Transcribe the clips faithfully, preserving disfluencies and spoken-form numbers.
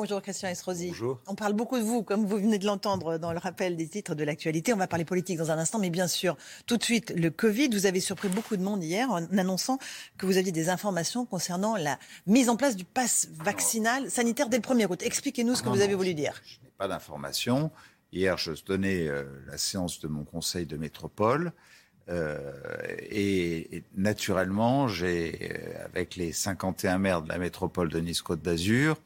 Bonjour Christian Estrosi. Bonjour. On parle beaucoup de vous, comme vous venez de l'entendre dans le rappel des titres de l'actualité. On va parler politique dans un instant, mais bien sûr, tout de suite, le Covid. Vous avez surpris beaucoup de monde hier en annonçant que vous aviez des informations concernant la mise en place du pass vaccinal sanitaire dès le premier août. Expliquez-nous ce que non, vous avez non, voulu dire. Je, je n'ai pas d'informations. Hier, je tenais euh, la séance de mon conseil de métropole. Euh, et, et naturellement, j'ai, euh, avec les cinquante et un maires de la métropole de Nice-Côte d'Azur,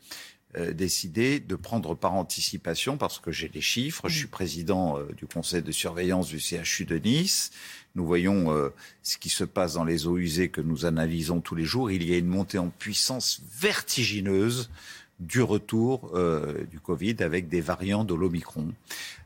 euh, décidé de prendre par anticipation, parce que j'ai les chiffres. Je suis président euh, du conseil de surveillance du C H U de Nice. Nous voyons euh, ce qui se passe dans les eaux usées que nous analysons tous les jours. Il y a une montée en puissance vertigineuse du retour euh, du Covid avec des variants de l'Omicron.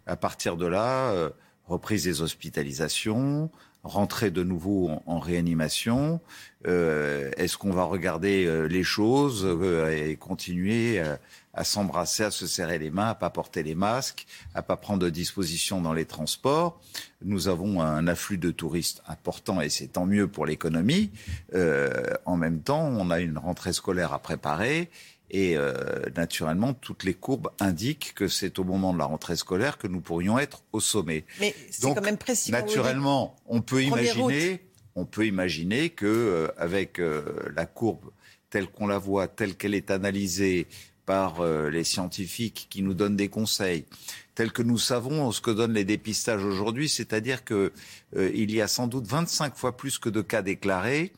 À partir de là... Euh, reprise des hospitalisations, rentrée de nouveau en, en réanimation. Euh, est-ce qu'on va regarder euh, les choses euh, et continuer euh, à s'embrasser, à se serrer les mains, à pas porter les masques, à pas prendre de dispositions dans les transports? Nous avons un afflux de touristes important et c'est tant mieux pour l'économie. Euh, en même temps, on a une rentrée scolaire à préparer. Et euh, naturellement, toutes les courbes indiquent que c'est au moment de la rentrée scolaire que nous pourrions être au sommet. Mais c'est donc, quand même précis. Naturellement, on peut imaginer, on peut imaginer que euh, avec euh, la courbe telle qu'on la voit, telle qu'elle est analysée par euh, les scientifiques qui nous donnent des conseils, telle que nous savons ce que donnent les dépistages aujourd'hui, c'est-à-dire que euh, il y a sans doute vingt-cinq fois plus que de cas déclarés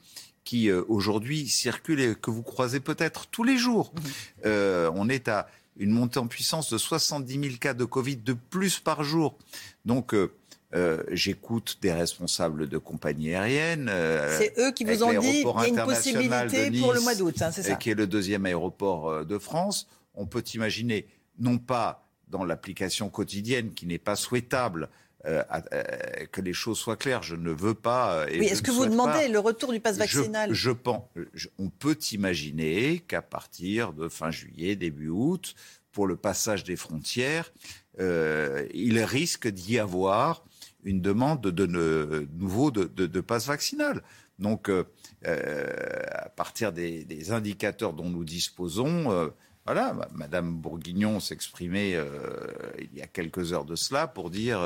qui euh, aujourd'hui circulent et que vous croisez peut-être tous les jours. Mmh. Euh, on est à une montée en puissance de soixante-dix mille cas de Covid de plus par jour. Donc, euh, euh, j'écoute des responsables de compagnies aériennes. Euh, c'est eux qui vous ont dit qu'il y a une possibilité Nice, pour le mois d'août, hein, c'est ça. Qui est le deuxième aéroport de France. On peut imaginer, non pas dans l'application quotidienne qui n'est pas souhaitable, Euh, euh, que les choses soient claires. Je ne veux pas... Euh, et oui, est-ce que vous demandez pas le retour du pass vaccinal? Je, je pense... Je, on peut imaginer qu'à partir de fin juillet, début août, pour le passage des frontières, euh, il risque d'y avoir une demande de, de, de nouveau de, de, de pass vaccinal. Donc, euh, euh, à partir des, des indicateurs dont nous disposons... Euh, Voilà, Madame Bourguignon s'exprimait euh, il y a quelques heures de cela pour dire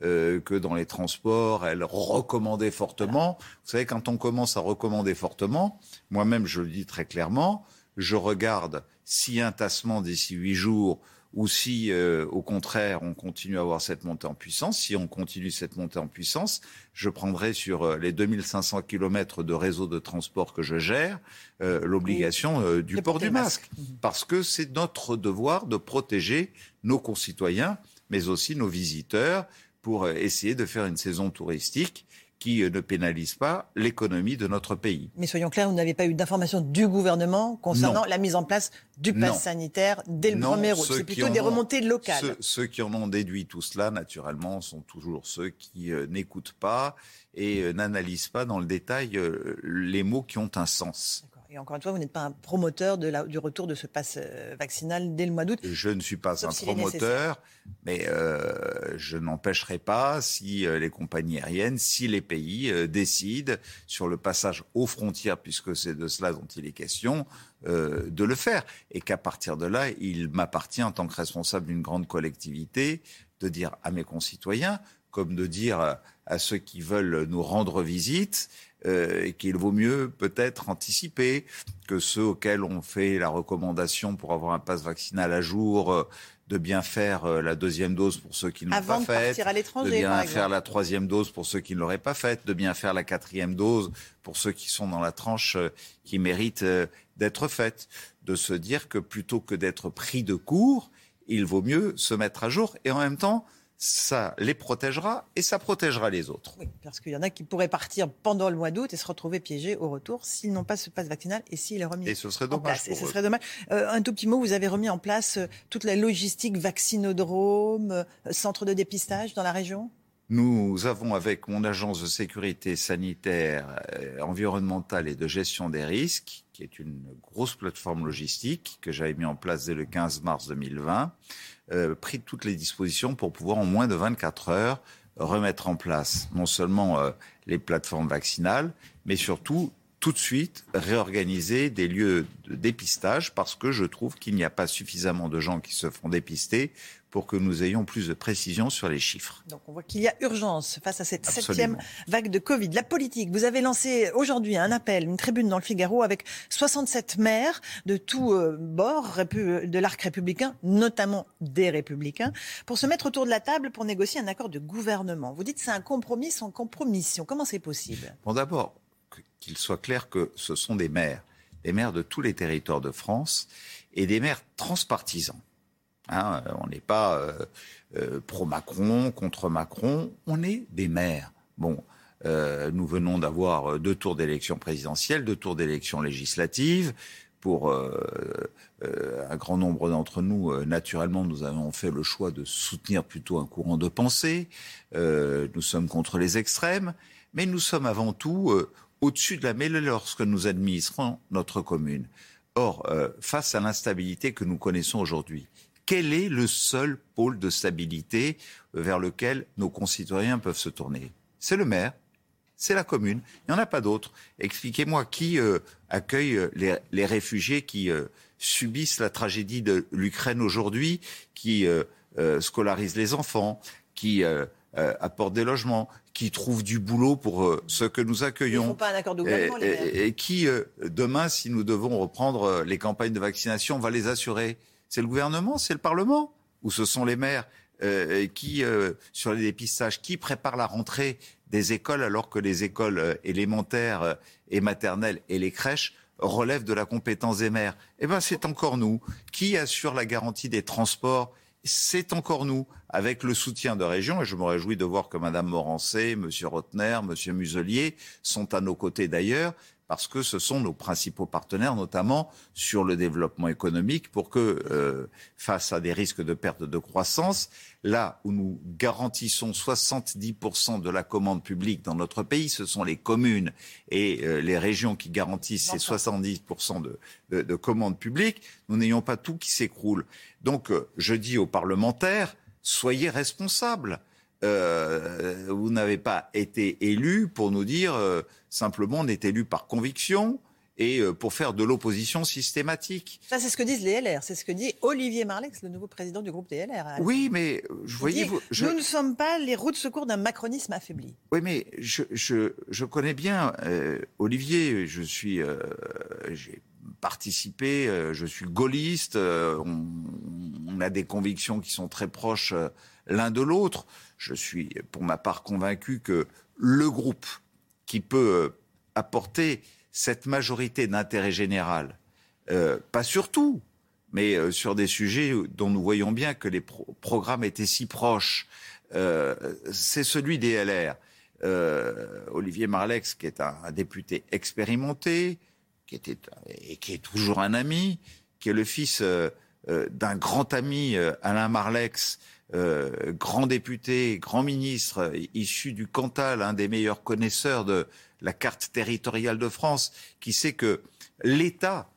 euh, que dans les transports, elle recommandait fortement. Voilà. Vous savez, quand on commence à recommander fortement, moi-même, je le dis très clairement, je regarde si un tassement d'ici huit jours ou si, euh, au contraire, on continue à avoir cette montée en puissance. Si on continue cette montée en puissance, je prendrai sur euh, les deux mille cinq cents kilomètres de réseau de transport que je gère euh, l'obligation euh, du port du masque. Parce que c'est notre devoir de protéger nos concitoyens, mais aussi nos visiteurs, pour euh, essayer de faire une saison touristique qui ne pénalise pas l'économie de notre pays. Mais soyons clairs, vous n'avez pas eu d'informations du gouvernement concernant non. la mise en place du pass non. sanitaire dès le premier août. C'est plutôt des remontées locales. Ceux, ceux qui en ont déduit tout cela, naturellement, sont toujours ceux qui euh, n'écoutent pas et euh, n'analysent pas dans le détail euh, les mots qui ont un sens. D'accord. Et encore une fois, vous n'êtes pas un promoteur de la, du retour de ce pass euh, vaccinal dès le mois d'août. Je ne suis pas un promoteur, mais euh, je n'empêcherai pas si euh, les compagnies aériennes, si les pays euh, décident sur le passage aux frontières, puisque c'est de cela dont il est question, euh, de le faire. Et qu'à partir de là, il m'appartient en tant que responsable d'une grande collectivité de dire à mes concitoyens, comme de dire à ceux qui veulent nous rendre visite, Euh, qu'il vaut mieux peut-être anticiper que ceux auxquels on fait la recommandation pour avoir un pass vaccinal à jour euh, de bien faire euh, la deuxième dose pour ceux qui ne l'ont pas faite, de bien faire la troisième dose pour ceux qui ne l'auraient pas faite, de bien faire la quatrième dose pour ceux qui sont dans la tranche euh, qui mérite euh, d'être faite, de se dire que plutôt que d'être pris de court, il vaut mieux se mettre à jour et en même temps, ça les protégera et ça protégera les autres. Oui, parce qu'il y en a qui pourraient partir pendant le mois d'août et se retrouver piégés au retour s'ils n'ont pas ce pass vaccinal et s'il est remis en place. Et ce serait dommage. Et ce serait dommage. Euh, un tout petit mot, vous avez remis en place euh, toute la logistique vaccinodrome, euh, centre de dépistage dans la région ? Nous avons avec mon agence de sécurité sanitaire, euh, environnementale et de gestion des risques, qui est une grosse plateforme logistique que j'avais mis en place dès le quinze mars deux mille vingt, Euh, pris toutes les dispositions pour pouvoir en moins de vingt-quatre heures remettre en place non seulement euh, les plateformes vaccinales, mais surtout tout de suite réorganiser des lieux de dépistage parce que je trouve qu'il n'y a pas suffisamment de gens qui se font dépister pour que nous ayons plus de précision sur les chiffres. Donc on voit qu'il y a urgence face à cette Absolument. septième vague de Covid. La politique, vous avez lancé aujourd'hui un appel, une tribune dans le Figaro avec soixante-sept maires de tous bords de l'arc républicain, notamment des Républicains, pour se mettre autour de la table pour négocier un accord de gouvernement. Vous dites que c'est un compromis sans compromission. Comment c'est possible ? Bon, d'abord, qu'il soit clair que ce sont des maires, des maires de tous les territoires de France et des maires transpartisans. Hein, on n'est pas euh, euh, pro-Macron, contre Macron, on est des maires. Bon, euh, nous venons d'avoir deux tours d'élections présidentielles, deux tours d'élections législatives. Pour euh, euh, un grand nombre d'entre nous, euh, naturellement, nous avons fait le choix de soutenir plutôt un courant de pensée. Euh, nous sommes contre les extrêmes, mais nous sommes avant tout euh, au-dessus de la mêlée lorsque nous administrons notre commune. Or, euh, face à l'instabilité que nous connaissons aujourd'hui, quel est le seul pôle de stabilité vers lequel nos concitoyens peuvent se tourner ? C'est le maire, c'est la commune, il n'y en a pas d'autre. Expliquez-moi qui euh, accueille les, les réfugiés qui euh, subissent la tragédie de l'Ukraine aujourd'hui, qui euh, euh, scolarise les enfants, qui euh, euh, apporte des logements, qui trouve du boulot pour euh, ceux que nous accueillons. Ils ne font pas un accord de gouvernement, les maires. Et, et qui, euh, demain, si nous devons reprendre les campagnes de vaccination, va les assurer ? C'est le gouvernement, c'est le Parlement, ou ce sont les maires euh, qui, euh, sur les dépistages, qui préparent la rentrée des écoles alors que les écoles euh, élémentaires et maternelles et les crèches relèvent de la compétence des maires. Eh bien, c'est encore nous. Qui assure la garantie des transports ? C'est encore nous, avec le soutien de régions. Et je me réjouis de voir que Madame Morancé, Monsieur Rottner, Monsieur Muselier sont à nos côtés d'ailleurs, parce que ce sont nos principaux partenaires, notamment sur le développement économique, pour que, euh, face à des risques de perte de croissance, là où nous garantissons soixante-dix pour cent de la commande publique dans notre pays, ce sont les communes et euh, les régions qui garantissent ces soixante-dix pour cent de, de, de commande publique, nous n'ayons pas tout qui s'écroule. Donc, euh, je dis aux parlementaires, soyez responsables. Euh, vous n'avez pas été élu pour nous dire euh, simplement on est élu par conviction et euh, pour faire de l'opposition systématique. Ça, c'est ce que disent les L R, c'est ce que dit Olivier Marleix, le nouveau président du groupe des L R. Oui, mais je voyez, vous, je... nous ne sommes pas les roues de secours d'un macronisme affaibli. Oui, mais je, je, je connais bien euh, Olivier, je suis, euh, j'ai participé, euh, je suis gaulliste, euh, on, on a des convictions qui sont très proches euh, l'un de l'autre. Je suis, pour ma part, convaincu que le groupe qui peut apporter cette majorité d'intérêt général, euh, pas sur tout, mais sur des sujets dont nous voyons bien que les pro- programmes étaient si proches, euh, c'est celui des L R. Euh, Olivier Marleix, qui est un, un député expérimenté, qui était, et qui est toujours un ami, qui est le fils euh, euh, d'un grand ami, euh, Alain Marleix, Euh, grand député, grand ministre, issu du Cantal, un des meilleurs connaisseurs de la carte territoriale de France, qui sait que l'État,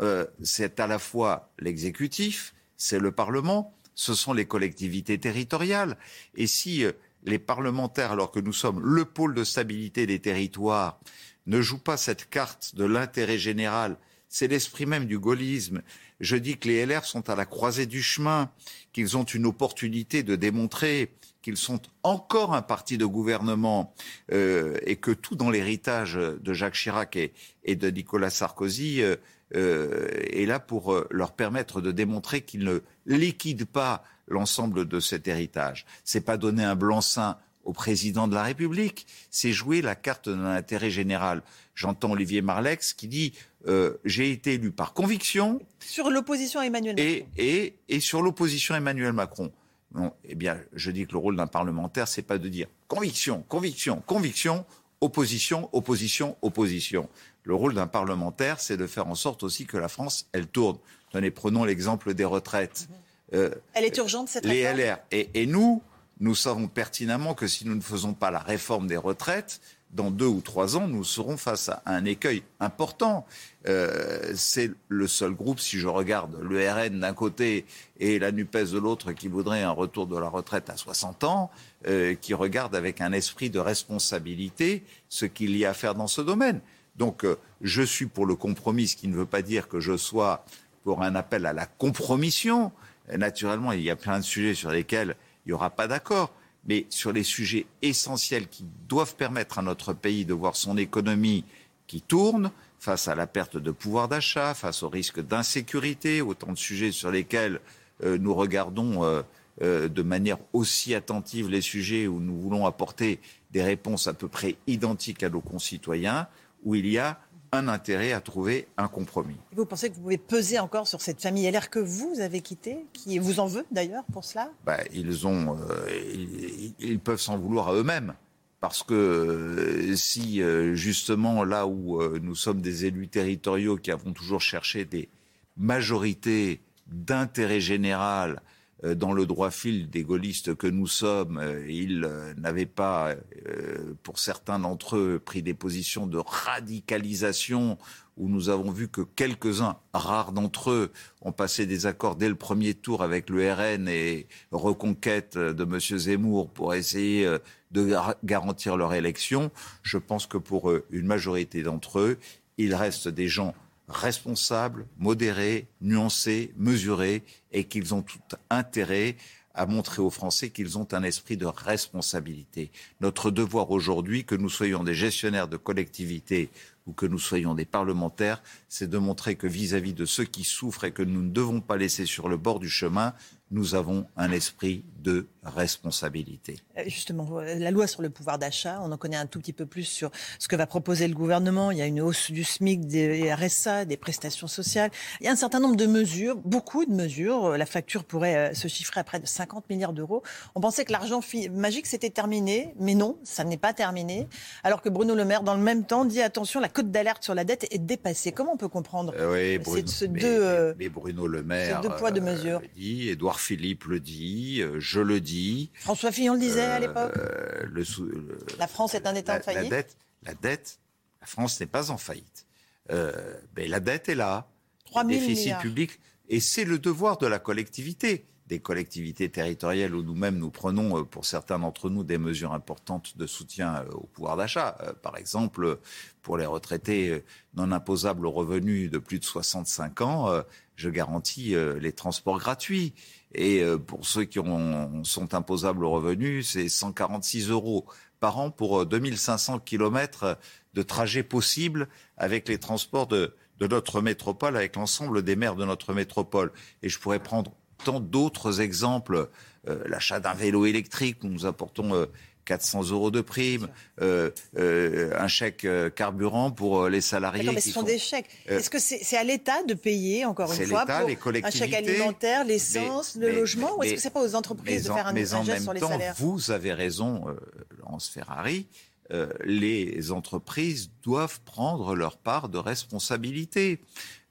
euh, c'est à la fois l'exécutif, c'est le Parlement, ce sont les collectivités territoriales. Et si euh, les parlementaires, alors que nous sommes le pôle de stabilité des territoires, ne jouent pas cette carte de l'intérêt général, c'est l'esprit même du gaullisme. Je dis que les L R sont à la croisée du chemin, qu'ils ont une opportunité de démontrer qu'ils sont encore un parti de gouvernement euh, et que tout dans l'héritage de Jacques Chirac et, et de Nicolas Sarkozy euh, euh, est là pour euh, leur permettre de démontrer qu'ils ne liquident pas l'ensemble de cet héritage. C'est pas donner un blanc-seing au président de la République, c'est jouer la carte de l'intérêt général. J'entends Olivier Marleix qui dit euh, « j'ai été élu par conviction ». Sur l'opposition à Emmanuel Macron. Et, et, et sur l'opposition à Emmanuel Macron. Bon, eh bien, je dis que le rôle d'un parlementaire, c'est pas de dire « conviction, conviction, conviction, opposition, opposition, opposition ». Le rôle d'un parlementaire, c'est de faire en sorte aussi que la France, elle tourne. Tenez, prenons l'exemple des retraites. Mmh. Euh, elle est urgente, cette réforme. Les L R. Et, et nous, nous savons pertinemment que si nous ne faisons pas la réforme des retraites, dans deux ou trois ans, nous serons face à un écueil important. Euh, c'est le seul groupe, si je regarde le R N d'un côté et la Nupes de l'autre, qui voudrait un retour de la retraite à soixante ans, euh, qui regarde avec un esprit de responsabilité ce qu'il y a à faire dans ce domaine. Donc euh, je suis pour le compromis, ce qui ne veut pas dire que je sois pour un appel à la compromission. Et naturellement, il y a plein de sujets sur lesquels il n'y aura pas d'accord, mais sur les sujets essentiels qui doivent permettre à notre pays de voir son économie qui tourne, face à la perte de pouvoir d'achat, face au risque d'insécurité, autant de sujets sur lesquels euh, nous regardons euh, euh, de manière aussi attentive les sujets où nous voulons apporter des réponses à peu près identiques à nos concitoyens, où il y a un intérêt à trouver un compromis. Et vous pensez que vous pouvez peser encore sur cette famille L R que vous avez quittée, qui vous en veut d'ailleurs pour cela ? Bah, ils, ont, euh, ils, ils peuvent s'en vouloir à eux-mêmes. Parce que euh, si, euh, justement, là où euh, nous sommes des élus territoriaux qui avons toujours cherché des majorités d'intérêt général euh, dans le droit fil des gaullistes que nous sommes, euh, ils euh, n'avaient pas, euh, pour certains d'entre eux, pris des positions de radicalisation où nous avons vu que quelques-uns, rares d'entre eux, ont passé des accords dès le premier tour avec le R N et Reconquête de M. Zemmour pour essayer... Euh, de garantir leur élection. Je pense que pour eux, une majorité d'entre eux, ils restent des gens responsables, modérés, nuancés, mesurés, et qu'ils ont tout intérêt à montrer aux Français qu'ils ont un esprit de responsabilité. Notre devoir aujourd'hui, que nous soyons des gestionnaires de collectivités ou que nous soyons des parlementaires, c'est de montrer que vis-à-vis de ceux qui souffrent et que nous ne devons pas laisser sur le bord du chemin, nous avons un esprit de responsabilité. Justement, la loi sur le pouvoir d'achat, on en connaît un tout petit peu plus sur ce que va proposer le gouvernement. Il y a une hausse du SMIC, des R S A, des prestations sociales. Il y a un certain nombre de mesures, beaucoup de mesures. La facture pourrait se chiffrer à près de cinquante milliards d'euros. On pensait que l'argent magique, c'était terminé, mais non, ça n'est pas terminé. Alors que Bruno Le Maire, dans le même temps, dit attention, la cote d'alerte sur la dette est dépassée. Comment on peut comprendre euh, oui, Bruno, ce, mais, deux, mais Bruno Le Maire, ce deux poids, deux mesures euh, dit, Edouard Philippe le dit, je le dis. François Fillon le disait euh, à l'époque. Euh, le, le, la France est un État la, en faillite. La dette, la dette, la France n'est pas en faillite. Euh, mais la dette est là. trois mille déficit public. Et c'est le devoir de la collectivité, des collectivités territoriales où nous-mêmes nous prenons, pour certains d'entre nous, des mesures importantes de soutien au pouvoir d'achat. Par exemple, pour les retraités non imposables aux revenus de plus de soixante-cinq ans, je garantis les transports gratuits. Et pour ceux qui ont, sont imposables aux revenus, c'est cent quarante-six euros par an pour deux mille cinq cents kilomètres de trajet possible avec les transports de, de notre métropole, avec l'ensemble des maires de notre métropole. Et je pourrais prendre tant d'autres exemples, euh, l'achat d'un vélo électrique où nous apportons euh, quatre cents euros de prime, euh, euh, un chèque euh, carburant pour euh, les salariés. D'accord, mais ce qui sont font... des chèques. Euh, Est-ce que c'est, c'est à l'État de payer, encore une fois, pour un chèque alimentaire, l'essence, mais, le mais, logement, mais, ou est-ce que ce n'est pas aux entreprises de en, faire un geste sur les salaires ? Mais en même temps, vous avez raison, euh, Laurence Ferrari, euh, les entreprises doivent prendre leur part de responsabilité.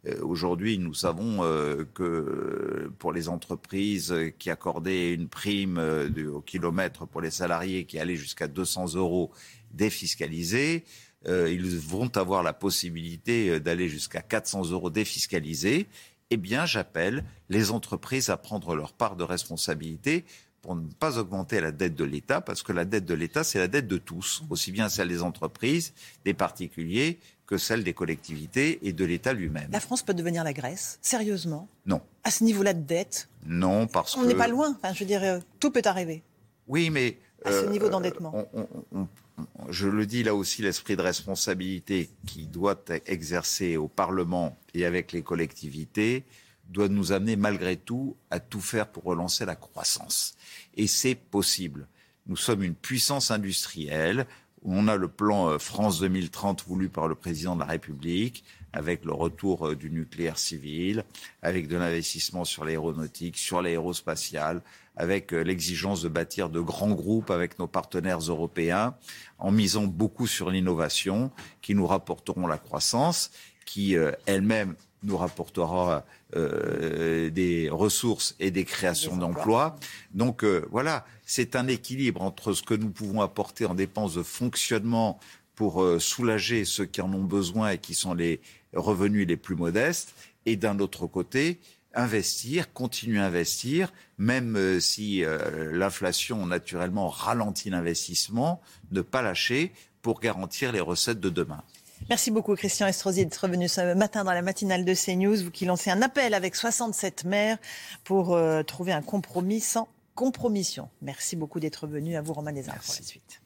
Euh, aujourd'hui, nous savons euh, que pour les entreprises qui accordaient une prime euh, de, au kilomètre pour les salariés qui allait jusqu'à deux cents euros défiscalisés, euh, ils vont avoir la possibilité d'aller jusqu'à quatre cents euros défiscalisés. Eh bien, j'appelle les entreprises à prendre leur part de responsabilité pour ne pas augmenter la dette de l'État, parce que la dette de l'État, c'est la dette de tous, aussi bien celle des entreprises, des particuliers, que celle des collectivités et de l'État lui-même. La France peut devenir la Grèce, sérieusement ? Non. À ce niveau-là de dette ? Non, parce on que... On n'est pas loin, enfin, je veux dire, tout peut arriver. Oui, mais... À ce euh, niveau d'endettement. On, on, on, je le dis là aussi, l'esprit de responsabilité qui doit exercer au Parlement et avec les collectivités doit nous amener malgré tout à tout faire pour relancer la croissance. Et c'est possible. Nous sommes une puissance industrielle. On a le plan France deux mille trente voulu par le président de la République, avec le retour du nucléaire civil, avec de l'investissement sur l'aéronautique, sur l'aérospatiale, avec l'exigence de bâtir de grands groupes avec nos partenaires européens, en misant beaucoup sur l'innovation, qui nous rapporteront la croissance, qui euh, elle-même nous rapportera euh, des ressources et des créations des d'emplois. Donc euh, voilà, c'est un équilibre entre ce que nous pouvons apporter en dépenses de fonctionnement pour euh, soulager ceux qui en ont besoin et qui sont les revenus les plus modestes, et d'un autre côté, investir, continuer à investir, même euh, si euh, l'inflation naturellement ralentit l'investissement, ne pas lâcher pour garantir les recettes de demain. Merci beaucoup Christian Estrosi d'être venu ce matin dans la matinale de CNews, vous qui lancez un appel avec soixante-sept maires pour euh, trouver un compromis sans compromission. Merci beaucoup d'être venu, à vous Romain Desarres pour la suite.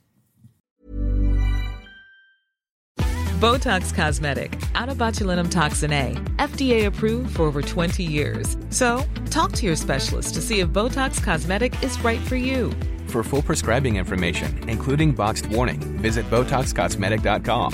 Botox Cosmetic, out of botulinum toxin A, F D A approved for over twenty years. So, talk to your specialist to see if Botox Cosmetic is right for you. For full prescribing information, including boxed warning, visit Botox Cosmetic dot com